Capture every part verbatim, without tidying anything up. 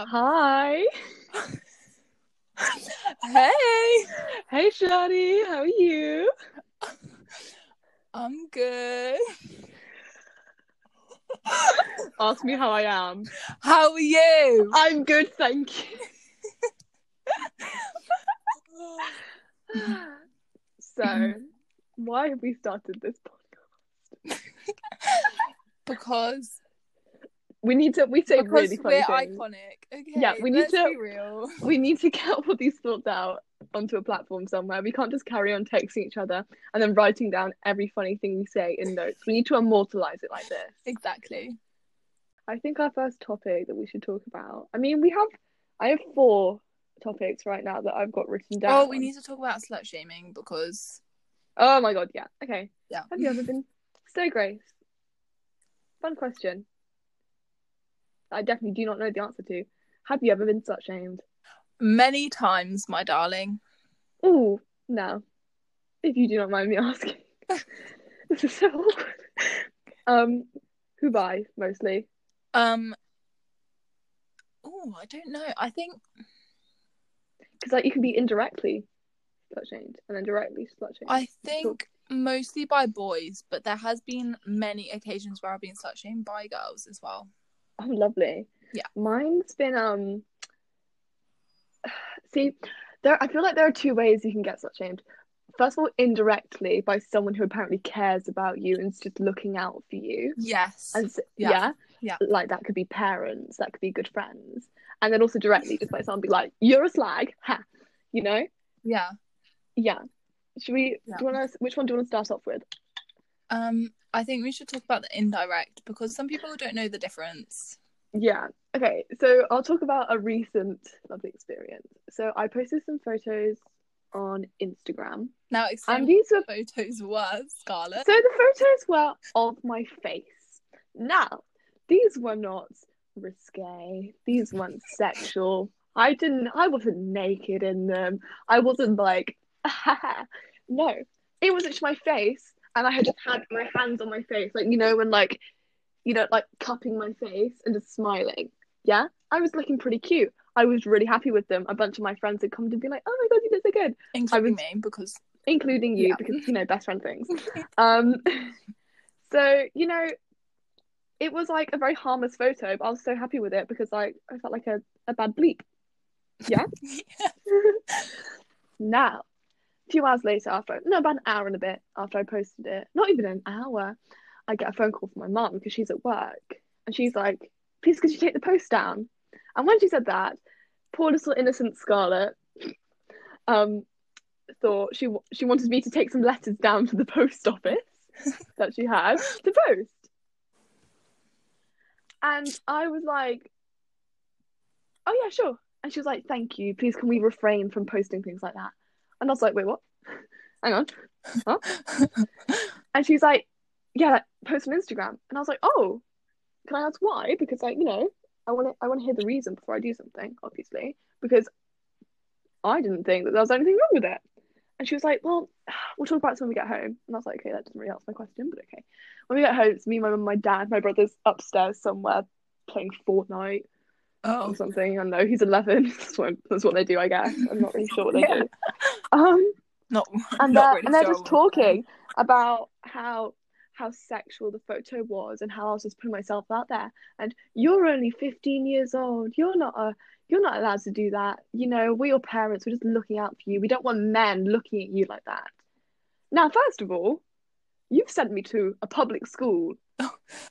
Yeah. Hi. Hey. Hey, Shadi. How are you? I'm good. Ask me how I am. How are you? I'm good, thank you. So, why have we started this podcast? Because we need to. We say really funny we're things. Iconic. Okay. Yeah, we need let's to. Be real. We need to get all these thoughts out onto a platform somewhere. We can't just carry on texting each other and then writing down every funny thing we say in notes. We need to immortalize it like this. Exactly. I think our first topic that we should talk about. I mean, we have. I have four topics right now that I've got written down. Oh, we need to talk about slut shaming because. Oh my god! Yeah. Okay. Yeah. Have you ever been? So, Grace. Fun question. I definitely do not know the answer to. Have you ever been slut shamed? Many times, my darling. Oh, no. If you do not mind me asking. This is so awkward. Um, who by, mostly? Um, oh, I don't know. I think... Because, like, you can be indirectly slut shamed and then directly slut shamed. I think... Mostly by boys, but there has been many occasions where I've been slut shamed by girls as well. Oh, lovely. Yeah. Mine's been, um... See, there. I feel like there are two ways you can get slut shamed. First of all, indirectly, by someone who apparently cares about you and is just looking out for you. Yes. And so, yeah. yeah. Yeah. Like, that could be parents, that could be good friends. And then also directly, just by someone be like, you're a slag, ha! You know? Yeah. Yeah. Should we, yeah. do you want to, which one do you want to start off with? Um, I think we should talk about the indirect, because some people don't know the difference. Yeah. Okay, so I'll talk about a recent lovely experience. So I posted some photos on Instagram. Now, explain and these what the were... photos were, Scarlett. So the photos were of my face. Now, these were not risque. These weren't sexual. I didn't, I wasn't naked in them. I wasn't like... No, it was actually my face, and I had just had my hands on my face, like, you know, when, like, you know, like cupping my face and just smiling. Yeah, I was looking pretty cute. I was really happy with them. A bunch of my friends had come to be like, oh my god, you did so good, including was, me because including you yeah. because, you know, best friend things. Um so, you know, it was like a very harmless photo, but I was so happy with it because like I felt like a, a bad bleep. Yeah, yeah. Now few hours later, after no about an hour and a bit after I posted it, not even an hour, I get a phone call from my mum because she's at work, and she's like, please could you take the post down? And when she said that, poor little innocent Scarlett um thought she she wanted me to take some letters down to the post office that she had to post. And I was like, oh yeah, sure. And she was like, thank you, please can we refrain from posting things like that? And I was like, wait, what? Hang on. Huh? And she's like, yeah, like, post on Instagram. And I was like, oh, can I ask why? Because, like, you know, I want to I want to hear the reason before I do something, obviously. Because I didn't think that there was anything wrong with it. And she was like, well, we'll talk about it when we get home. And I was like, okay, that doesn't really answer my question, but okay. When we get home, it's me, my mum, my dad, my brother's upstairs somewhere playing Fortnite. Oh. Or something. I don't know, he's eleven. That's what, that's what they do, I guess. I'm not really sure what they yeah. do. Um, not, and, not they're, really and they're sure just talking about how how sexual the photo was and how I was just putting myself out there. And you're only fifteen years old. You're not a you're not allowed to do that. You know, we're your parents. We're just looking out for you. We don't want men looking at you like that. Now, first of all, you've sent me to a public school,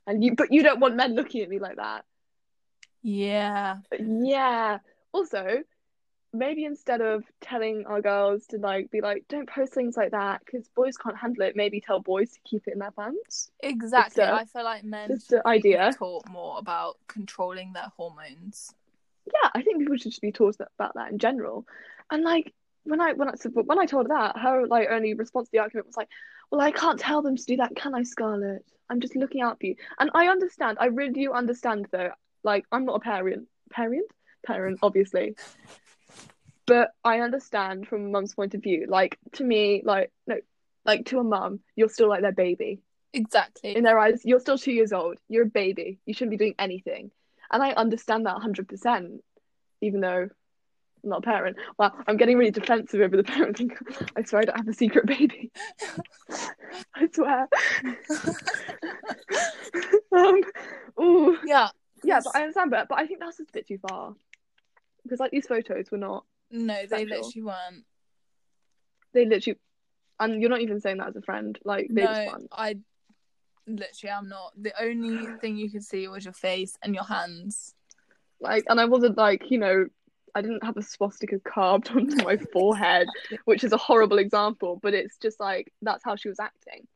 and you but you don't want men looking at me like that. Yeah. Yeah. Also, maybe instead of telling our girls to like be like, don't post things like that because boys can't handle it, maybe tell boys to keep it in their pants. Exactly. A, I feel like men just an idea. Talk more about controlling their hormones. Yeah, I think people should just be taught about that in general. And like when I when I when I told her that, her like only response to the argument was like, well, I can't tell them to do that, can I, Scarlett? I'm just looking out for you. And I understand. I really do understand though. Like, I'm not a parent, parent, parent, obviously, but I understand from a mum's point of view. Like, to me, like, no, like to a mum, you're still like their baby. Exactly. In their eyes, you're still two years old. You're a baby. You shouldn't be doing anything. And I understand that one hundred percent. even though I'm not a parent. Well, I'm getting really defensive over the parenting. I swear I don't have a secret baby. I swear. um, ooh. Yeah. Yeah, but I understand, but, but I think that's just a bit too far. Because, like, these photos were not... No, they sexual. literally weren't. They literally... And you're not even saying that as a friend. Like, they no, just weren't. I... Literally, I'm not. The only thing you could see was your face and your hands. Like, and I wasn't, like, you know... I didn't have a swastika carved onto my forehead, which is a horrible example, but it's just like that's how she was acting.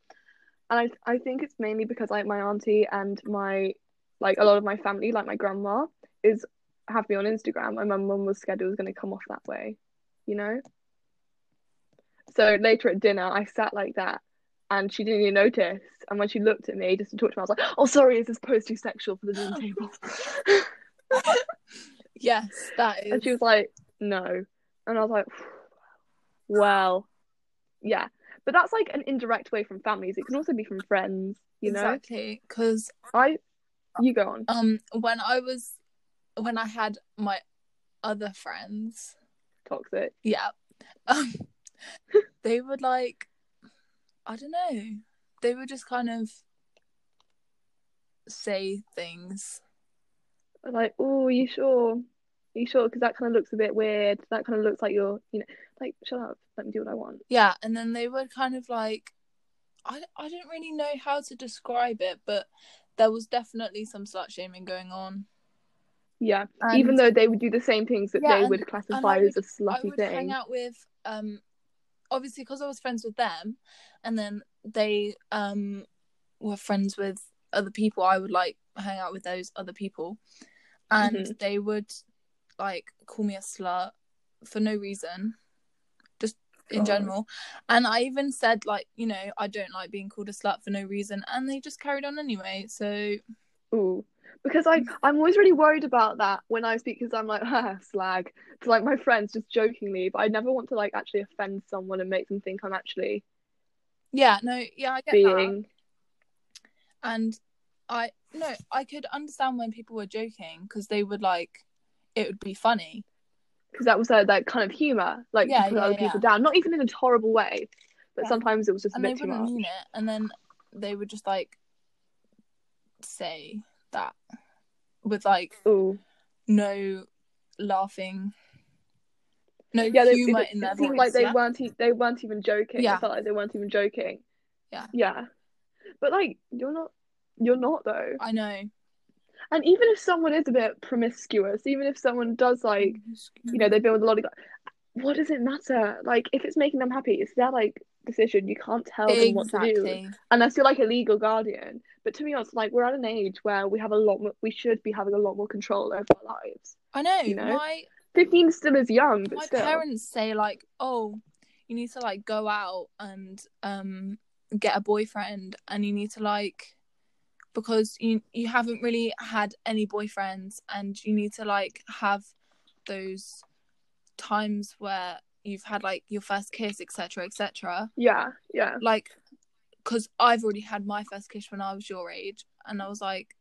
And I I think it's mainly because like my auntie and my like a lot of my family, like my grandma, is have me on Instagram, and my mum was scared it was going to come off that way, you know. So later at dinner, I sat like that, and she didn't even notice. And when she looked at me just to talk to me, I was like, "Oh, sorry, is this pose too sexual for the dinner table?" Yes, that is. And she was like, no. And I was like, well, yeah. But that's like an indirect way from families. It can also be from friends, you know? Exactly, because... I... You go on. Um, when I was... When I had my other friends... Toxic. Yeah. Um, they would like... I don't know. They would just kind of... say things... like, oh, are you sure? Are you sure? Because that kind of looks a bit weird. That kind of looks like you're, you know, like, shut up, let me do what I want. Yeah, and then they were kind of like, I, I don't really know how to describe it, but there was definitely some slut-shaming going on. Yeah, and, even though they would do the same things that yeah, they and, would classify would, as a slutty thing. I would thing. hang out with, um, obviously, because I was friends with them, and then they um were friends with other people, I would, like, hang out with those other people. And mm-hmm. they would, like, call me a slut for no reason, just in God. general. And I even said, like, you know, I don't like being called a slut for no reason. And they just carried on anyway, so... Ooh. Because I, I'm always really worried about that when I speak, because I'm like, ah, slag. To, like, my friends, just jokingly. But I never want to, like, actually offend someone and make them think I'm actually... Yeah, no, yeah, I get being... that. And I... No, I could understand when people were joking, because they would, like, it would be funny. Because that was their, like, kind of humour, like, yeah, to put yeah, other yeah. people down. Not even in a horrible way, but yeah. sometimes it was just and a bit too much. And they wouldn't mean it, and then they would just, like, say that with, like, Ooh. no laughing, no yeah, humour in their voice. It seemed voice, like they, yeah? weren't e- they weren't even joking. Yeah. It felt like they weren't even joking. Yeah. Yeah. But, like, you're not... You're not, though. I know. And even if someone is a bit promiscuous, even if someone does, like, you know, they've been with a lot of guys, what does it matter? Like, if it's making them happy, it's their, like, decision. You can't tell exactly. them what to do. Unless you're, like, a legal guardian. But to be honest, like, we're at an age where we have a lot more, we should be having a lot more control over our lives. I know. You know? My, fifteen still is young, but my still. My parents say, like, oh, you need to, like, go out and um get a boyfriend, and you need to, like... because you you haven't really had any boyfriends, and you need to, like, have those times where you've had, like, your first kiss, et cetera, et cetera. Yeah, yeah. Like, because I've already had my first kiss when I was your age, and I was like,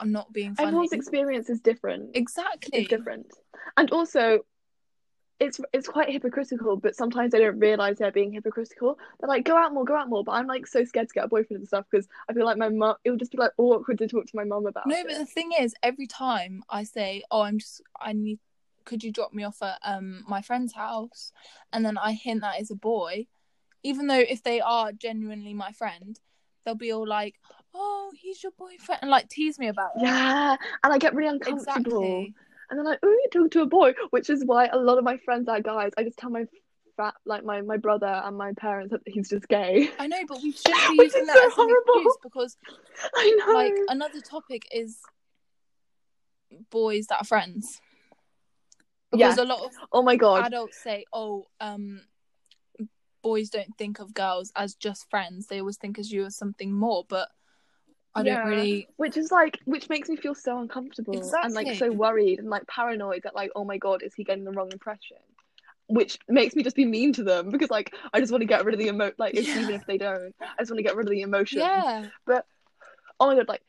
I'm not being funny. Everyone's experience is different. Exactly. It's different. And also, it's it's quite hypocritical, but sometimes they don't realise they're being hypocritical. They're like, go out more, go out more, but I'm, like, so scared to get a boyfriend and stuff, because I feel like my mum, it would just be, like, awkward to talk to my mum about No, it. But the thing is, every time I say, oh, I'm just, I need, could you drop me off at um my friend's house? And then I hint that it's a boy, even though if they are genuinely my friend, they'll be all like, oh, he's your boyfriend, and, like, tease me about it. Yeah, and I get really uncomfortable. Exactly. And then like, oh, you're talking to a boy, which is why a lot of my friends are guys. I just tell my fat, like my, my brother and my parents that he's just gay. I know, but we shouldn't be using that so as horrible. an excuse, because I know. Like, another topic is boys that are friends. Because yes. a lot of oh my God. adults say, oh, um, boys don't think of girls as just friends. They always think as you as something more, but I yeah. don't really... Which is, like... Which makes me feel so uncomfortable. Exactly. And, like, so worried and, like, paranoid that, like, oh, my God, is he getting the wrong impression? Which makes me just be mean to them because, like, I just want to get rid of the emo... Like, yeah. even if they don't, I just want to get rid of the emotion. Yeah. But, oh, my God, like...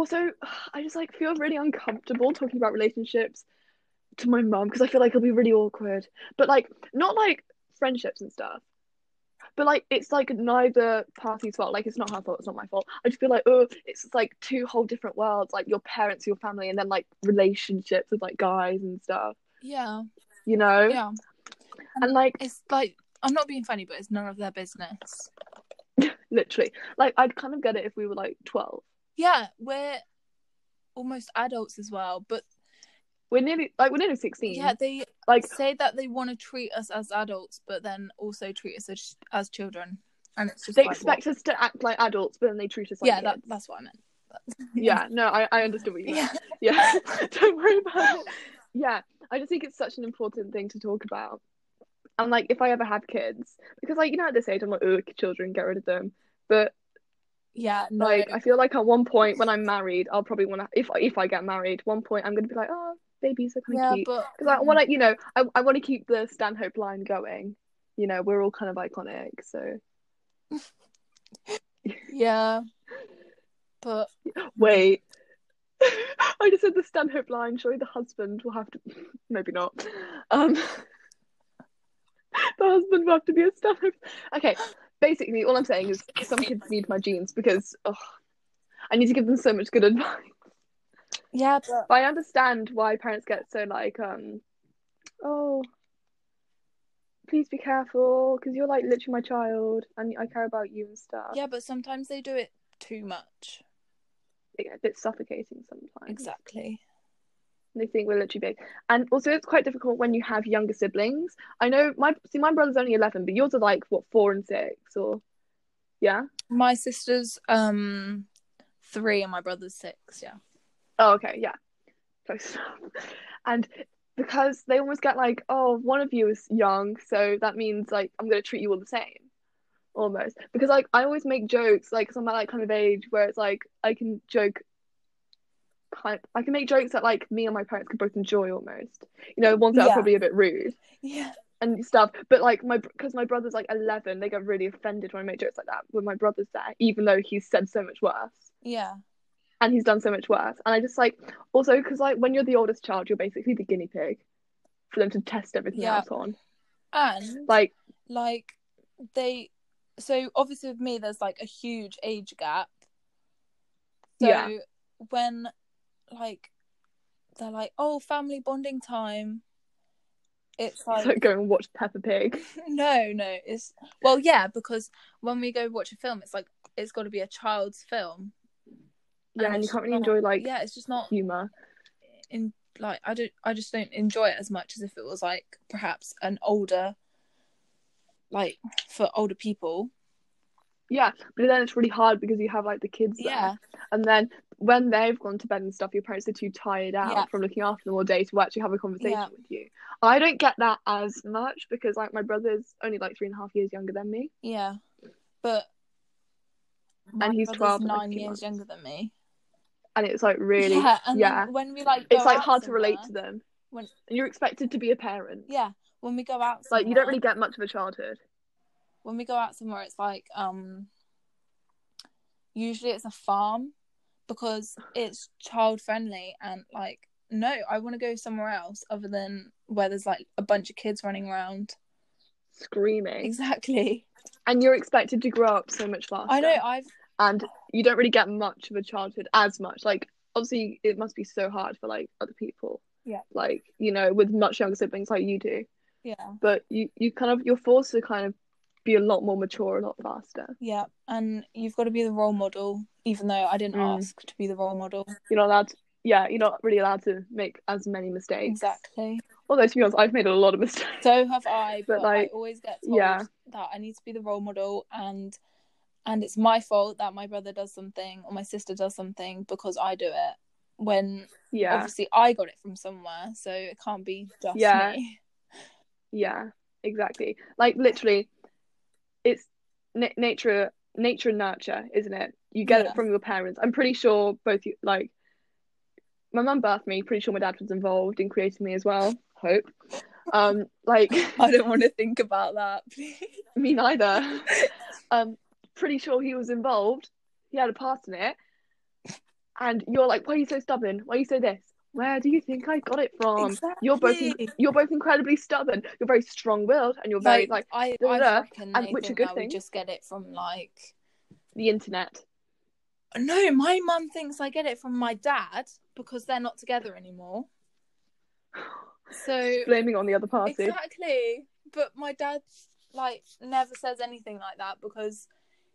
also, I just like feel really uncomfortable talking about relationships to my mum because I feel like it'll be really awkward. But like, not like friendships and stuff. But like, it's like neither party's fault. Like, it's not her fault. It's not my fault. I just feel like, oh, it's just, like two whole different worlds. Like your parents, your family, and then like relationships with like guys and stuff. Yeah. You know. Yeah. And, and like, it's like, I'm not being funny, but it's none of their business. Literally, like I'd kind of get it if we were like twelve. Yeah, we're almost adults as well, but we're nearly like we're nearly sixteen. Yeah, they like say that they want to treat us as adults, but then also treat us as, as children. And it's just they like, expect what? us to act like adults, but then they treat us like yeah. Kids. That, that's what I meant. That's... Yeah, no, I, I understood what you meant. Yeah, yeah. Don't worry about it. Yeah, I just think it's such an important thing to talk about. And, like, if I ever have kids, because, like, you know, at this age, I'm like, oh, children, get rid of them. But, yeah, no. like, I feel like at one point when I'm married, I'll probably want to, if, if I get married, one point I'm going to be like, oh, babies are kind of yeah, cute. Because but... I want to, you know, I, I want to keep the Stanhope line going. You know, we're all kind of iconic, so. Yeah. But. Wait. I just said the Stanhope line. Surely the husband will have to, maybe not. Um. The husband will have to be a Stanhope. Okay, basically, all I'm saying is some kids need my genes because oh, I need to give them so much good advice. Yeah, but... but I understand why parents get so like, um, oh, please be careful because you're like literally my child and I care about you and stuff. Yeah, but sometimes they do it too much. They get a bit suffocating sometimes. Exactly. They think we're literally big. And also it's quite difficult when you have younger siblings. I know my see my brother's only eleven, but yours are like what, four and six or yeah? My sister's um three and my brother's six, yeah. Oh okay, yeah. Close enough. And because they almost get like, oh, one of you is young, so that means like I'm gonna treat you all the same. Almost. Because like I always make jokes, like 'cause I'm at that kind of age where it's like I can joke Kind of, I can make jokes that like me and my parents could both enjoy almost, you know, ones that yeah. are probably a bit rude yeah and stuff, but like my because my brother's like eleven, they get really offended when I make jokes like that when my brother's there, even though he's said so much worse yeah and he's done so much worse. And I just like also because like when you're the oldest child, you're basically the guinea pig for them to test everything yeah. else on. And like like they so obviously with me there's like a huge age gap, so yeah. when like they're like, oh, family bonding time, it's like, like go and watch Peppa Pig. no no it's well yeah because when we go watch a film it's like it's got to be a child's film yeah and, and you can't really not, enjoy like yeah it's just not humor in like I don't I just don't enjoy it as much as if it was like perhaps an older like for older people. Yeah, but then it's really hard because you have like the kids there. Yeah. And then when they've gone to bed and stuff, your parents are too tired out yeah. from looking after them all day to actually have a conversation yeah. with you. I don't get that as much because like my brother's only like three and a half years younger than me. Yeah. But my and he's twelve nine like, years months. Younger than me. And it's like really yeah. And yeah. when we like it's like hard to relate to them. When you're expected to be a parent. Yeah. When we go out somewhere, like you don't really get much of a childhood. When we go out somewhere, it's like, um, usually it's a farm because it's child friendly and like, no, I want to go somewhere else other than where there's like a bunch of kids running around. Screaming. Exactly. And you're expected to grow up so much faster. I know, I've... And you don't really get much of a childhood as much. Like, obviously, it must be so hard for like other people. Yeah. Like, you know, with much younger siblings like you do. Yeah. But you, you kind of, you're forced to kind of be a lot more mature a lot faster. Yeah, and you've got to be the role model, even though I didn't mm. ask to be the role model. You're not allowed to, yeah, you're not really allowed to make as many mistakes. Exactly. Although, to be honest, I've made a lot of mistakes. So have I, but, but like, I always get told yeah. that I need to be the role model, and and it's my fault that my brother does something or my sister does something because I do it, when yeah. obviously I got it from somewhere, so it can't be just yeah. me. Yeah, exactly. Like, literally... It's n- nature, nature and nurture, isn't it? You get yeah. it from your parents. I'm pretty sure both you, like, my mum birthed me. Pretty sure my dad was involved in creating me as well. Hope. Um, like, I don't want to think about that. Me neither. Um, pretty sure he was involved. He had a part in it. and you're like, why are you so stubborn? Why are you so this? Where do you think I got it from? Exactly. You're both in- you're both incredibly stubborn. You're very strong-willed, and you're very like, like I, I reckon and, which a good thing. Just get it from like the internet. No, my mum thinks I get it from my dad because they're not together anymore. So blaming on the other party. Exactly, but my dad like never says anything like that because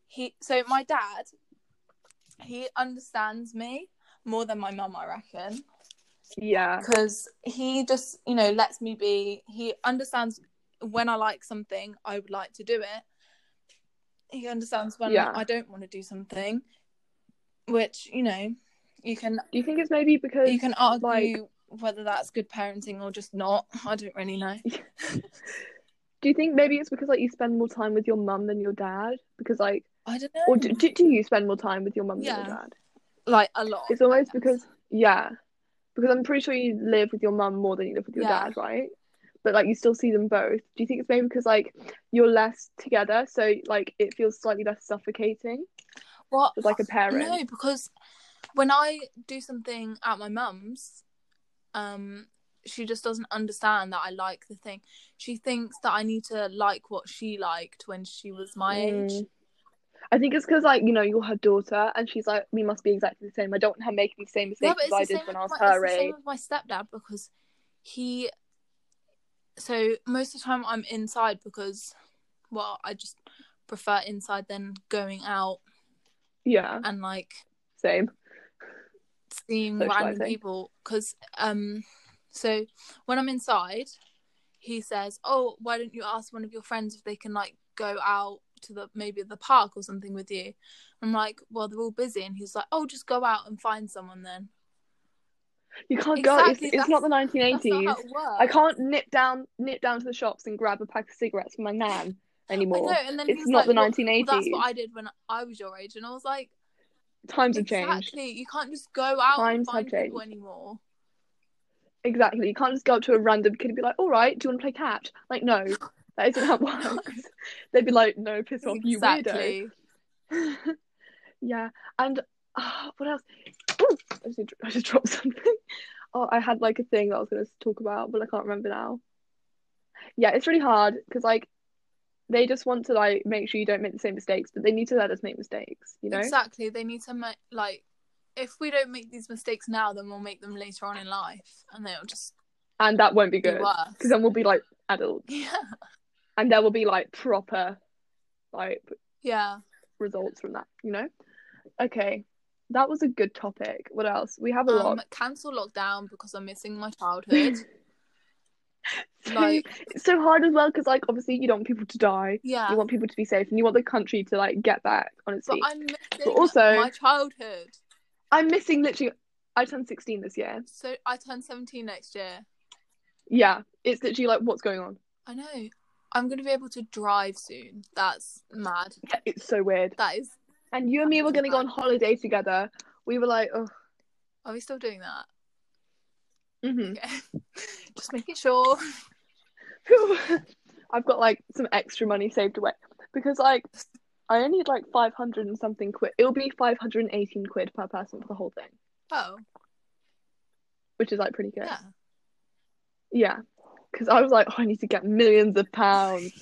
he. So my dad, he understands me more than my mum, I reckon. Yeah, because he just, you know, lets me be. He understands when I like something, I would like to do it. He understands when yeah. I don't want to do something, which, you know, you can. Do you think it's maybe because you can argue like, whether that's good parenting or just not? I don't really know. Do you think maybe it's because like you spend more time with your mum than your dad? Because like I don't know. Or do do, do you spend more time with your mum yeah. than your dad? Like a lot. It's almost because yeah. Because I'm pretty sure you live with your mum more than you live with your yeah. dad, right? But, like, you still see them both. Do you think it's maybe because, like, you're less together, so, like, it feels slightly less suffocating? Well, as, like, a parent? No, because when I do something at my mum's, um, she just doesn't understand that I like the thing. She thinks that I need to like what she liked when she was my mm. age. I think it's because, like, you know, you're her daughter, and she's like, we must be exactly the same. I don't want her making the same mistakes yeah, as I did when I was my, her age. It's the same with my stepdad, because he... So, most of the time I'm inside because, well, I just prefer inside than going out. Yeah. And, like... Same. Seeing random people. Because, um... So, when I'm inside, he says, oh, why don't you ask one of your friends if they can, like, go out to the maybe the park or something with you. I'm like, well, they're all busy, and he's like, oh, just go out and find someone then. You can't exactly, go. It's, it's not the nineteen eighties. Not I can't nip down, nip down to the shops and grab a pack of cigarettes for my nan anymore. I know, and then it's not like, the nineteen eighties. Well, that's what I did when I was your age, and I was like, times have exactly, changed. Exactly, you can't just go out times and find people anymore. Exactly, you can't just go up to a random kid and be like, all right, do you want to play catch? Like, no. That isn't how it works. They'd be like, no, piss off, exactly. You weirdo. Yeah, and uh, what else? Ooh, I, just, I just dropped something. Oh, I had like a thing that I was going to talk about, but I can't remember now. Yeah, it's really hard because like they just want to like make sure you don't make the same mistakes, but they need to let us make mistakes, you know? Exactly. They need to make like if we don't make these mistakes now, then we'll make them later on in life, and they'll just and that won't be good because then we'll be like adults. Yeah. And there will be, like, proper, like, yeah, results from that, you know? Okay, that was a good topic. What else? We have a um, lot. Cancel lockdown because I'm missing my childhood. Like, it's so hard as well because, like, obviously you don't want people to die. Yeah. You want people to be safe and you want the country to, like, get back on its feet. But I'm missing but also, my childhood. I'm missing literally... I turned sixteen this year. So I turn seventeen next year. Yeah. It's literally, like, what's going on? I know. I'm going to be able to drive soon. That's mad. Yeah, it's so weird. That is. And you and me were going to go on holiday together. We were like, oh. Are we still doing that? Mm-hmm. Okay. Just making sure. I've got, like, some extra money saved away. Because, like, I only need, like, five hundred and something quid. It'll be five hundred eighteen quid per person for the whole thing. Oh. Which is, like, pretty good. Yeah. Yeah. Because I was like, oh, I need to get millions of pounds.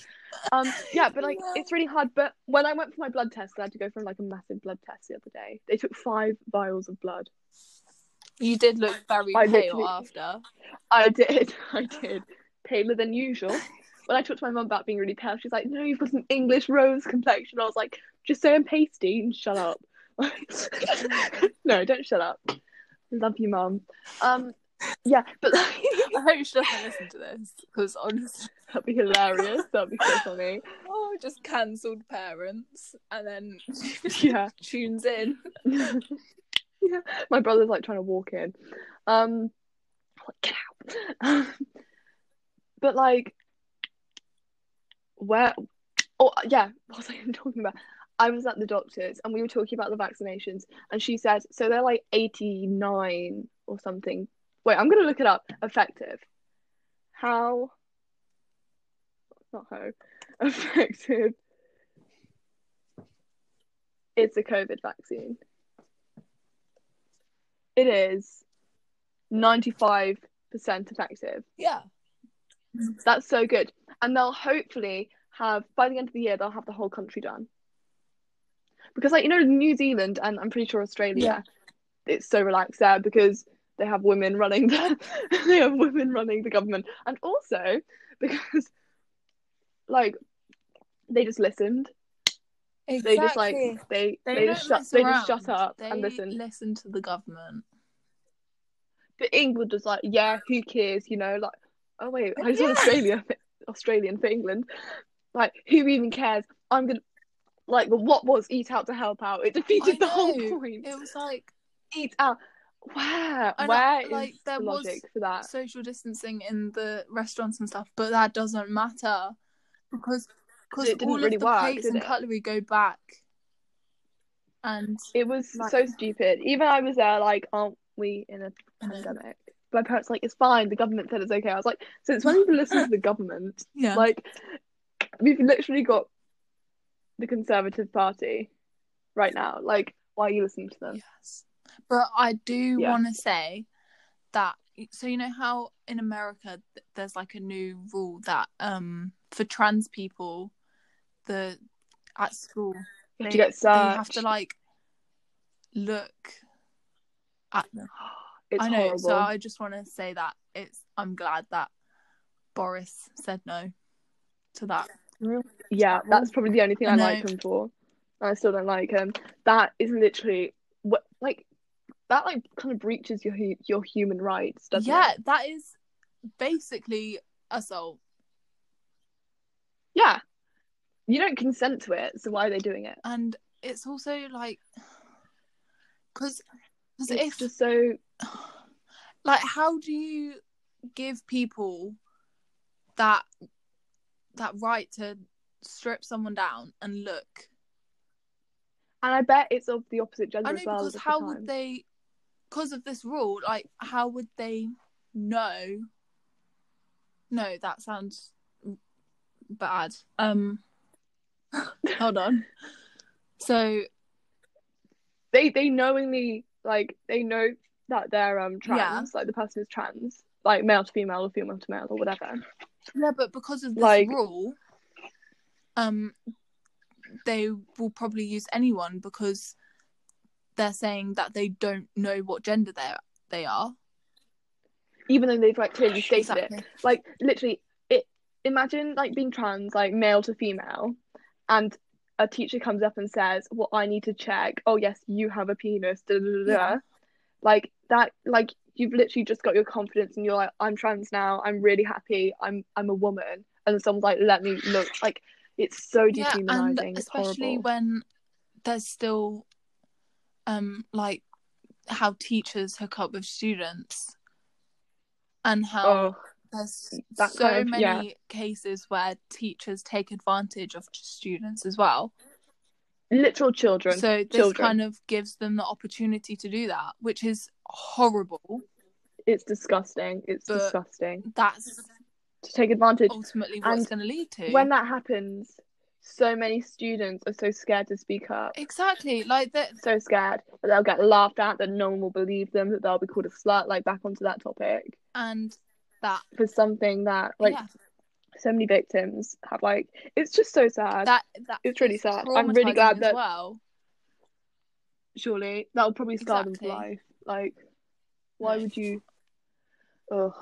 Um, yeah, but like, yeah. It's really hard. But when I went for my blood test, I had to go for like a massive blood test the other day. They took five vials of blood. You did look very I pale after. I did. I did. Paler than usual. When I talked to my mum about being really pale, she's like, no, you've got an English rose complexion. I was like, just say I'm pasty and shut up. No, don't shut up. I love you, mum. Um, Yeah, but like, I hope she doesn't listen to this because honestly, that'd be hilarious. That'd be so funny. Oh, just cancelled parents, and then yeah, tunes in. Yeah, my brother's like trying to walk in. Um, like, get out. But like, where? Oh yeah, what was I even talking about? I was at the doctor's, and we were talking about the vaccinations, and she said so they're like eighty-nine or something. Wait, I'm going to look it up. Effective. How? Not how. Effective. It's a COVID vaccine. it is ninety-five percent effective. Yeah. That's so good. And they'll hopefully have, by the end of the year, they'll have the whole country done. Because, like, you know, New Zealand and I'm pretty sure Australia, yeah. It's so relaxed there because they have women running the, they have women running the government. And also because, like, they just listened. Exactly. They just, like, they, they, they, just, shut, they just shut up they and listened. Listen to the government. But England was like, yeah, who cares, you know, like, oh, wait, I just yeah. want Australia, Australian for England. Like, who even cares? I'm going to, like, what was Eat Out to help out? It defeated the whole point. It was like... Eat Out. Where? I Where know, is like, there the was logic for that? Social distancing in the restaurants and stuff, but that doesn't matter because cause it all really of the work, plates and it? Cutlery go back. And it was like, so stupid. Even I was there, like, aren't we in a pandemic? My parents were like, it's fine, the government said it's okay. I was like, since when have you listened to the government? Yeah. Like, we've literally got the Conservative Party right now. Like, why are you listening to them? Yes. But I do yeah. want to say that, so you know how in America there's like a new rule that um for trans people, the at school they, you get they have to like look at them. It's I know, horrible. So I just want to say that it's. I'm glad that Boris said no to that. Yeah, that's probably the only thing I, I like him for. I still don't like him. That is literally what, like, that like kind of breaches your your human rights, doesn't yeah, it? Yeah, that is basically assault. Yeah, you don't consent to it, so why are they doing it? And it's also like, because it's if, just so. Like, how do you give people that that right to strip someone down and look? And I bet it's of the opposite gender as well. I know, because how would they, because of this rule, like, how would they know? No, that sounds bad. Um, hold on. So they they knowingly, like, they know that they're um trans, yeah. like the person is trans, like male to female or female to male or whatever. Yeah, but because of this like, rule, um, they will probably use anyone because they're saying that they don't know what gender they they are, even though they've like clearly stated exactly. it. Like literally, it imagine like being trans, like male to female, and a teacher comes up and says, "Well, I need to check. Oh yes, you have a penis." Da, da, da, yeah. Like that, like you've literally just got your confidence, and you're like, "I'm trans now. I'm really happy. I'm I'm a woman." And someone's like, "Let me look." Like it's so dehumanizing. Yeah, and especially horrible. When there's still, um, like how teachers hook up with students, and how oh, there's so kind of, many yeah. cases where teachers take advantage of students as well. Literal children. So this children. kind of gives them the opportunity to do that, which is horrible. It's disgusting. It's but disgusting. That's to take advantage. Ultimately, what and it's going to lead to. When that happens, so many students are so scared to speak up. Exactly, like that. So scared that they'll get laughed at, that no one will believe them, that they'll be called a slut. Like back onto that topic. And that for something that like. Yeah. So many victims have like it's just so sad. That, that it's really sad. I'm really glad that. Well. Surely that'll probably scar exactly. them for life. Like, why would you? Ugh,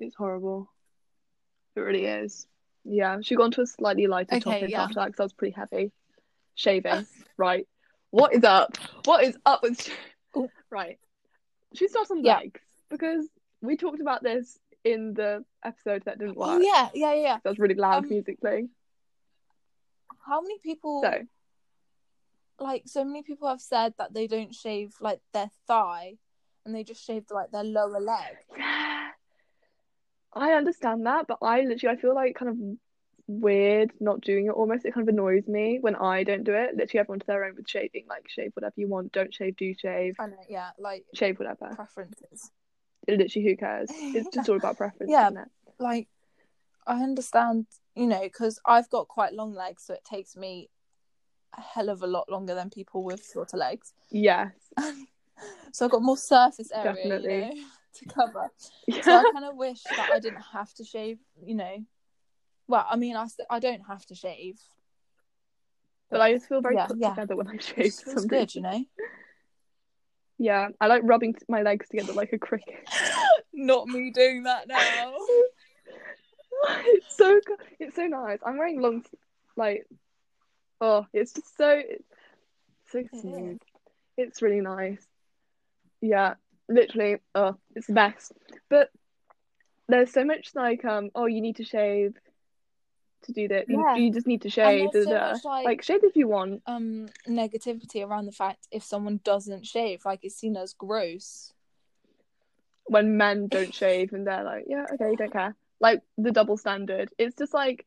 it's horrible. It really is. Yeah, should go on to a slightly lighter okay, topic yeah. after that because that was pretty heavy. Shaving, right? What is up? What is up with? Sh- right, should start on yeah. legs because we talked about this. In the episode that didn't work. Yeah, yeah, yeah. That was really loud um, music playing. How many people... So. Like, so many people have said that they don't shave, like, their thigh and they just shave, like, their lower leg. Yeah. I understand that, but I literally, I feel, like, kind of weird not doing it almost. It kind of annoys me when I don't do it. Literally everyone to their own with shaving. Like, shave whatever you want. Don't shave, do shave. I know, yeah. Like... Shave whatever. Preferences. Literally who cares, it's just all about preference, yeah, isn't it? Like I understand, you know, because I've got quite long legs, so it takes me a hell of a lot longer than people with shorter legs. Yes. So I've got more surface area, definitely, you know, to cover. Yeah. So I kind of wish that I didn't have to shave, you know. Well, I mean, I, I don't have to shave. But, but I just feel very yeah, put yeah. together when I shave. It's good, you know. Yeah, I like rubbing my legs together like a cricket. Not me doing that now. It's so it's so nice. I'm wearing long, like, oh, it's just so so smooth. It it's really nice. Yeah, literally, oh, it's the best. But there's so much like um, oh, you need to shave to do that. Yeah. You, you just need to shave. So much, like, like shave if you want. Um, negativity around the fact if someone doesn't shave, like it's seen as gross. When men don't shave and they're like, yeah, okay, don't care. Like, the double standard. It's just like,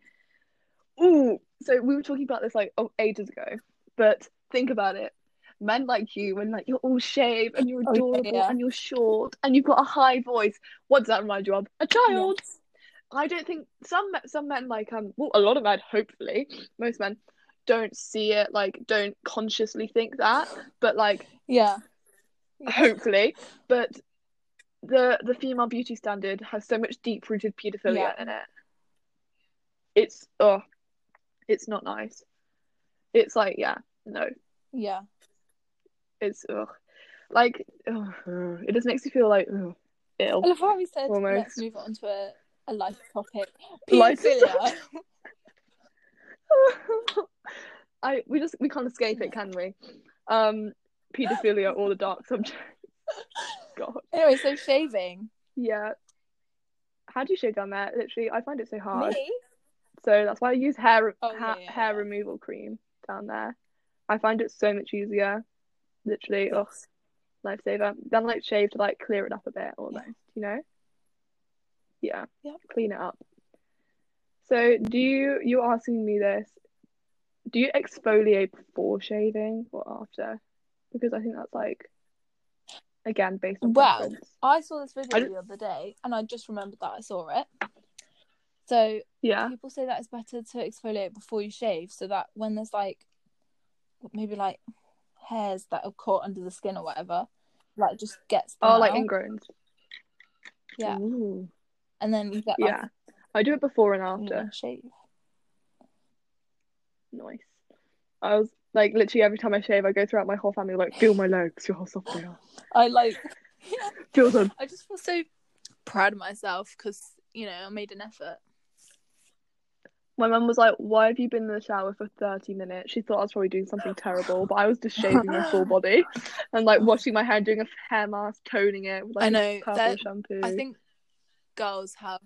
ooh. So we were talking about this, like, oh, ages ago. But think about it. Men like you, when, like, you're all shaved and you're adorable oh, yeah. and you're short and you've got a high voice. What does that remind you of? A child. Yes. I don't think... Some some men, like, um, well, a lot of men, hopefully, most men, don't see it, like, don't consciously think that. But, like... Yeah. Hopefully. But... The the female beauty standard has so much deep rooted paedophilia yeah. in it. It's oh, it's not nice. It's like yeah, no, yeah. It's oh, like oh, it just makes you feel like oh, ill. I love how we said almost. Let's move on to a, a life topic. Paedophilia. I we just we can't escape it, can we? Um, paedophilia or the dark subject. God. Anyway, so shaving. Yeah. How do you shave down there? Literally, I find it so hard. Me? So that's why I use hair oh, ha- yeah, yeah, hair yeah. removal cream down there. I find it so much easier. Literally, yes. Ugh, lifesaver. Then like shave to like clear it up a bit, almost. Yeah. You know. Yeah. Yep. Clean it up. So do you? You're asking me this. Do you exfoliate before shaving or after? Because I think that's like. Again, based on well, preference. I saw this video the other day, and I just remembered that I saw it. So yeah, people say that it's better to exfoliate before you shave, so that when there's like maybe like hairs that are caught under the skin or whatever, like just gets them oh out. Like ingrown. Yeah, ooh. And then you get like, yeah. I do it before and after shave. Nice. I was. Like, literally every time I shave, I go throughout my whole family, like, feel my legs, feel how soft they are. I, like... Yeah. Feel them. I just feel so proud of myself, because, you know, I made an effort. My mum was like, why have you been in the shower for thirty minutes? She thought I was probably doing something terrible, but I was just shaving my full body. And, like, washing my hair, doing a hair mask, toning it with, like, I know, purple shampoo. I think girls have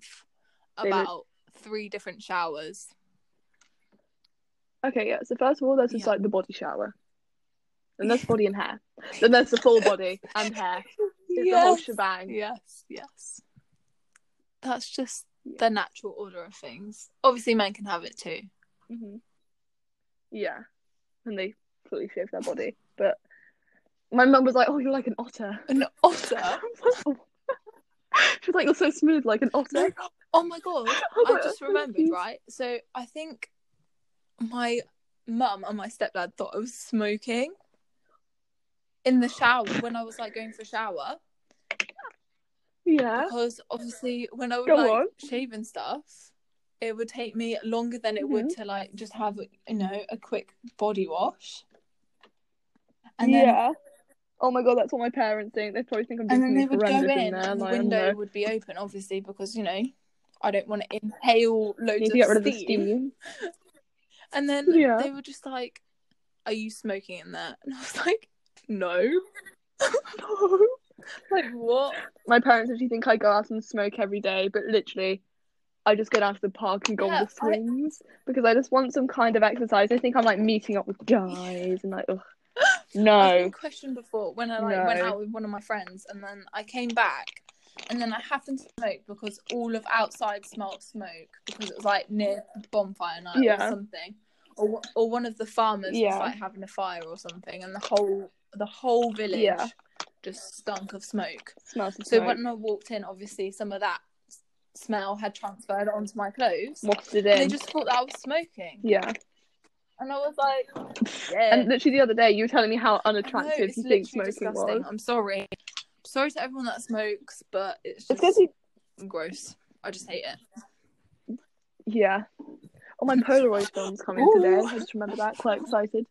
about look- three different showers. Okay, yeah, so first of all, there's just, yeah. like, the body shower. Then there's body and hair. Then there's the full body and hair. It's yes. the whole shebang. Yes, yes. That's just yeah. the natural order of things. Obviously, men can have it too. Mm-hmm. Yeah, and they fully shave their body. But my mum was like, oh, you're like an otter. An otter? She was like, you're so smooth, like an otter. Oh, my God. I just remembered, right? So, I think... my mum and my stepdad thought I was smoking in the shower when I was like going for a shower. Yeah. Because obviously when I would Go like on. shave and stuff, it would take me longer than it mm-hmm. would to like just have, you know, a quick body wash. And then, yeah. Oh my God, that's what my parents think. They probably think I'm doing something horrendous. And then they would go in, in there, and the like, window would be open, obviously, because, you know, I don't want to inhale loads of, to get rid of the steam. And then yeah. they were just like, are you smoking in there? And I was like, no. No. Like, what? My parents actually think I go out and smoke every day, but literally, I just go down to the park and go yeah, on the swings I... because I just want some kind of exercise. They think I'm, like, meeting up with guys and, like, ugh. No. I've been questioned before when I, like, no. went out with one of my friends and then I came back and then I happened to smoke because all of outside smelled smoke because it was like near bonfire night yeah. or something, or or one of the farmers yeah. was like having a fire or something, and the whole the whole village yeah. just stunk of smoke. Smells of so smoke. When I walked in, obviously some of that smell had transferred onto my clothes. Wafted in. And they just thought that I was smoking. Yeah. And I was like, yeah. And literally the other day, you were telling me how unattractive you think smoking disgusting. was. I'm sorry. I'm sorry to everyone that smokes, but it's just it's you... gross. I just hate it. Yeah. Oh, my Polaroid film's coming Ooh. today. I just remember that. Quite excited.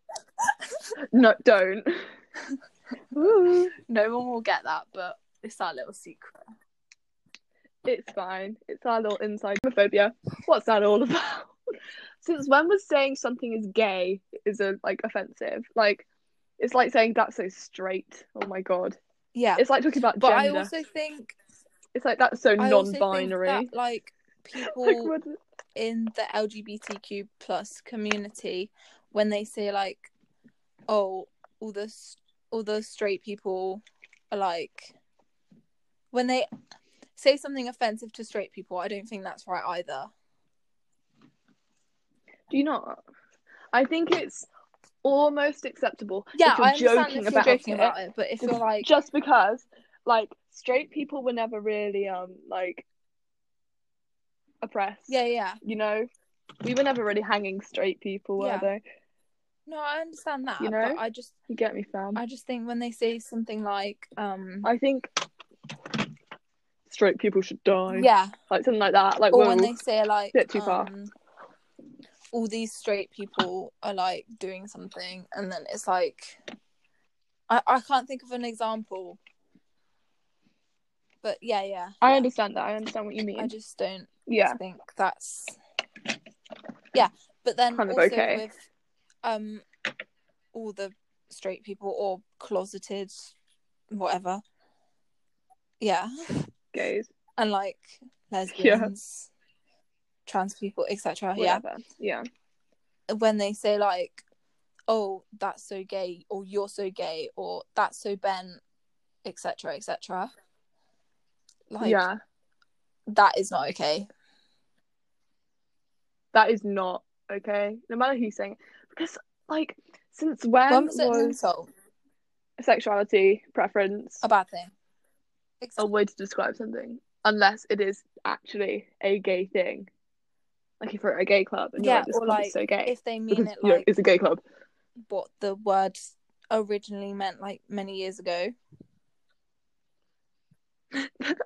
No, don't. Ooh. No one will get that, but it's our little secret. It's fine. It's our little inside homophobia. What's that all about? Since when was saying something is gay is a like offensive? Like, it's like saying that's so straight. Oh my god. Yeah. It's like talking about but gender. But I also think it's like that's so I non-binary. Also think that, like people like, in the L G B T Q plus community, when they say like, oh, all the all the straight people are like, when they say something offensive to straight people, I don't think that's right either. Do you not? I think it's almost acceptable. Yeah, if you're I understand joking if you're about joking it, about it, but if you're like just because, like, straight people were never really um like oppressed. Yeah, yeah. You know, we were never really hanging straight people, were yeah. they? No, I understand that. You know, but I just you get me, fam. I just think when they say something like, um, I think straight people should die. Yeah, like something like that. Like, or whoa, when they say like, bit too um, far. All these straight people are like doing something, and then it's like I, I can't think of an example, but yeah yeah I yeah. understand that I understand what you mean. I just don't yeah. think that's yeah but then kind of also okay. with um all the straight people or closeted whatever yeah gays and like lesbians yeah. trans people, et cetera. Yeah, yeah. When they say like, "Oh, that's so gay," or "You're so gay," or "That's so bent," et cetera, et cetera. Like, yeah, that is not okay. That is not okay. No matter who's saying it, because like, since when, when was, was an insult? Sexuality preference a bad thing? Exactly. A way to describe something, unless it is actually a gay thing. Like if we're at a gay club and you're yeah, like, this or club like, is so gay. If they mean because, it like... You know, it's a gay club. What the word originally meant like many years ago.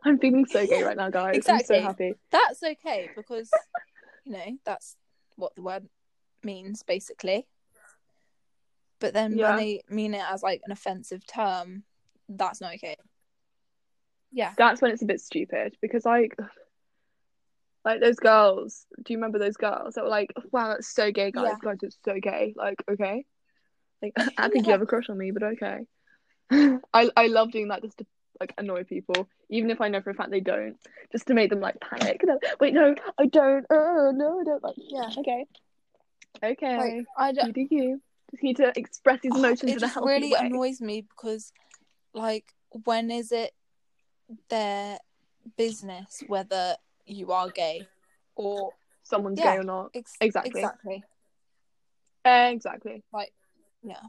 I'm feeling so gay right now, guys. Exactly. I'm so happy. That's okay because, you know, that's what the word means basically. But then yeah. when they mean it as like an offensive term, that's not okay. Yeah. That's when it's a bit stupid because like... Like, those girls, do you remember those girls that were like, wow, that's so gay, guys, yeah. guys, it's so gay. Like, okay. Like, I think yeah. you have a crush on me, but okay. I I love doing that just to, like, annoy people, even if I know for a fact they don't, just to make them, like, panic. Wait, no, I don't. Oh, no, I don't. Like, yeah, okay. Okay. Like, I don't... You do you. Just need to express these emotions oh, in a healthy way. It just really annoys me because, like, when is it their business whether... you are gay or someone's yeah, gay or not ex- exactly exactly exactly like yeah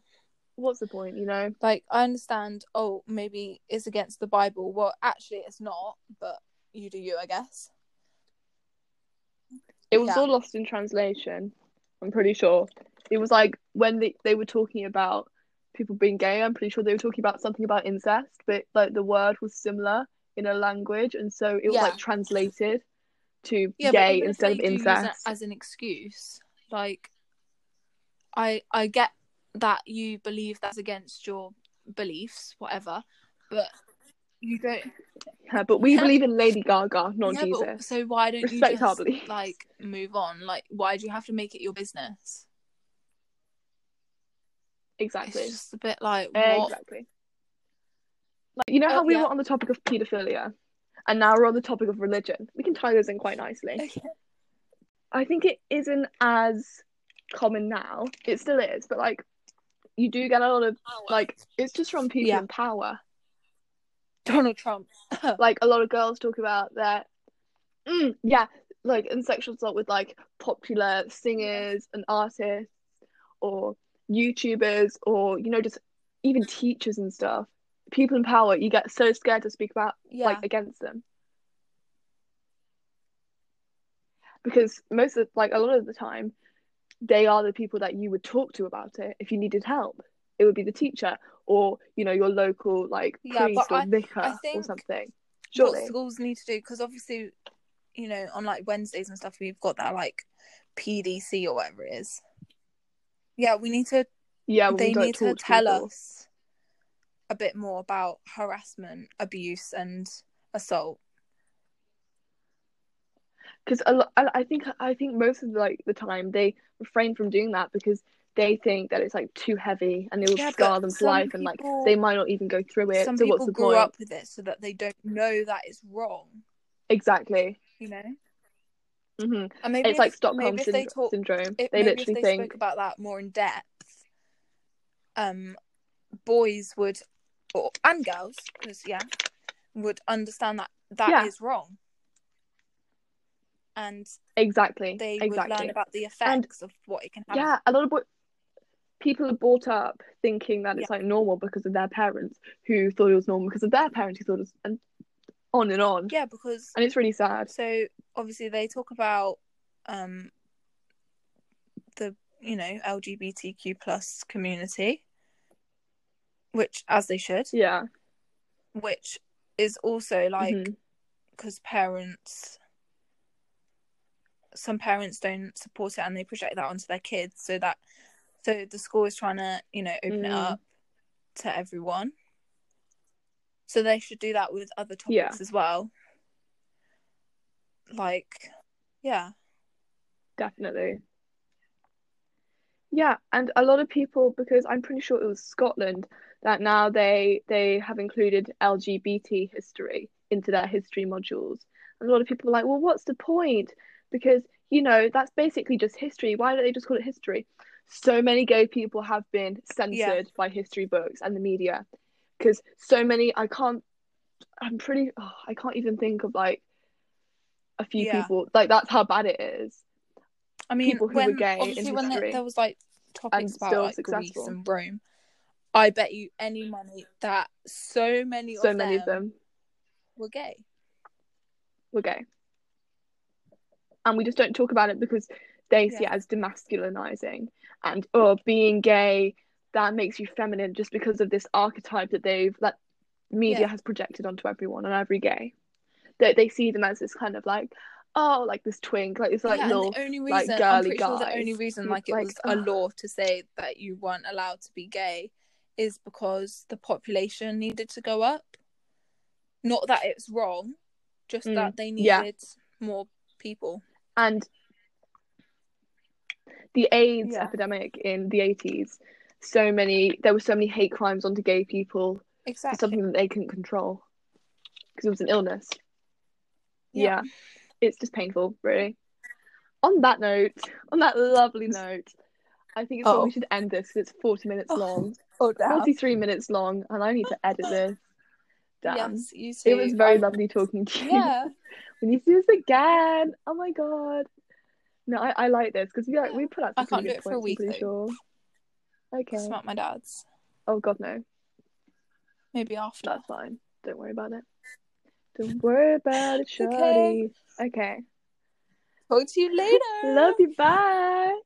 what's the point, you know? Like, I understand, oh, maybe it's against the Bible, well actually it's not, but you do you, I guess. It was yeah. all lost in translation, I'm pretty sure. It was like when they, they were talking about people being gay, I'm pretty sure they were talking about something about incest, but like the word was similar in a language, and so it was yeah. like translated to yeah, gay instead of incest as an excuse. Like, I I get that you believe that's against your beliefs, whatever, but you don't. Yeah, but we yeah. believe in Lady Gaga, not yeah, Jesus. But, so why don't Respect you just our beliefs. Like move on? Like, why do you have to make it your business? Exactly. It's just a bit like what? Exactly. Like, you know how oh, we yeah. were on the topic of paedophilia, and now we're on the topic of religion. We can tie those in quite nicely. Okay. I think it isn't as common now. It still is, but like, you do get a lot of power. Like, it's just from people yeah. in power. Donald Trump. Like, a lot of girls talk about that. Mm, yeah, like in sexual assault with like popular singers and artists, or YouTubers, or you know, just even teachers and stuff. People in power, you get so scared to speak about yeah. like against them, because most of like a lot of the time they are the people that you would talk to about it if you needed help. It would be the teacher or, you know, your local, like, yeah, priest or I, vicar I think or something. Surely. What schools need to do, because obviously, you know, on, like, Wednesdays and stuff, we've got that, like, P D C or whatever it is. Yeah, we need to... Yeah, well, they need to, to tell people. us a bit more about harassment, abuse, and assault. Because a lot, I think, I think most of the, like the time they refrain from doing that because they think that it's like too heavy and it will yeah, scar them for life, people, and like they might not even go through it. Some so people what's the grew point? up with it so that they don't know that it's wrong. Exactly. You know. Mm-hmm. And maybe it's if, like Stockholm synd- they talk, syndrome. It, they literally if they think spoke about that more in depth. Um, boys would, or, and girls, because yeah, would understand that that yeah. is wrong. And exactly, they exactly. would learn about the effects and, of what it can have. Yeah, a lot of bo- people are brought up thinking that it's yeah. like normal because of their parents, who thought it was normal because of their parents, who thought it was, and on and on. Yeah, because and it's really sad. So obviously they talk about um the you know L G B T Q plus community, which as they should. Yeah, which is also like because mm-hmm. parents. Some parents don't support it and they project that onto their kids, so that so the school is trying to you know open mm. it up to everyone, so they should do that with other topics yeah. as well, like yeah definitely yeah and a lot of people, because I'm pretty sure it was Scotland that now they they have included L G B T history into their history modules, and a lot of people are like, well, what's the point? Because, you know, that's basically just history. Why don't they just call it history? So many gay people have been censored yeah. by history books and the media. Because so many, I can't, I'm pretty, oh, I can't even think of, like, a few yeah. people. Like, that's how bad it is. I mean, people who when, were gay obviously in when history there, there was, like, topics about, like, Greece and Rome. I bet you any money that so many, so of, many them of them were gay. Were gay. And we just don't talk about it because they yeah. see it as demasculinizing and, oh, being gay, that makes you feminine, just because of this archetype that they've, that media yeah. has projected onto everyone and every gay. They, they see them as this kind of like, oh, like this twink, like this like yeah, little, only reason, like girly guy. Sure the only reason like it like, was uh, a law to say that you weren't allowed to be gay is because the population needed to go up. Not that it's wrong, just mm, that they needed yeah. more people. And the AIDS yeah. epidemic in the eighties, so many, there were so many hate crimes onto gay people. Exactly. For something that they couldn't control because it was an illness. Yeah. yeah. It's just painful, really. On that note, on that lovely note, I think it's oh. what we should end this, because it's forty minutes oh. long. Oh, damn. forty-three minutes long, and I need to edit this. Damn. Yes, you too. It was very um, lovely talking to you. Yeah. We need to do this again. Oh my god. No, I, I like this because we like, we put out some I can't do it for a week, I'm pretty sure. Okay. It's not my dad's. Oh god, no. Maybe after. That's fine. Don't worry about it. Don't worry about it, Shadi. Okay. Okay. Talk to you later. Love you. Bye.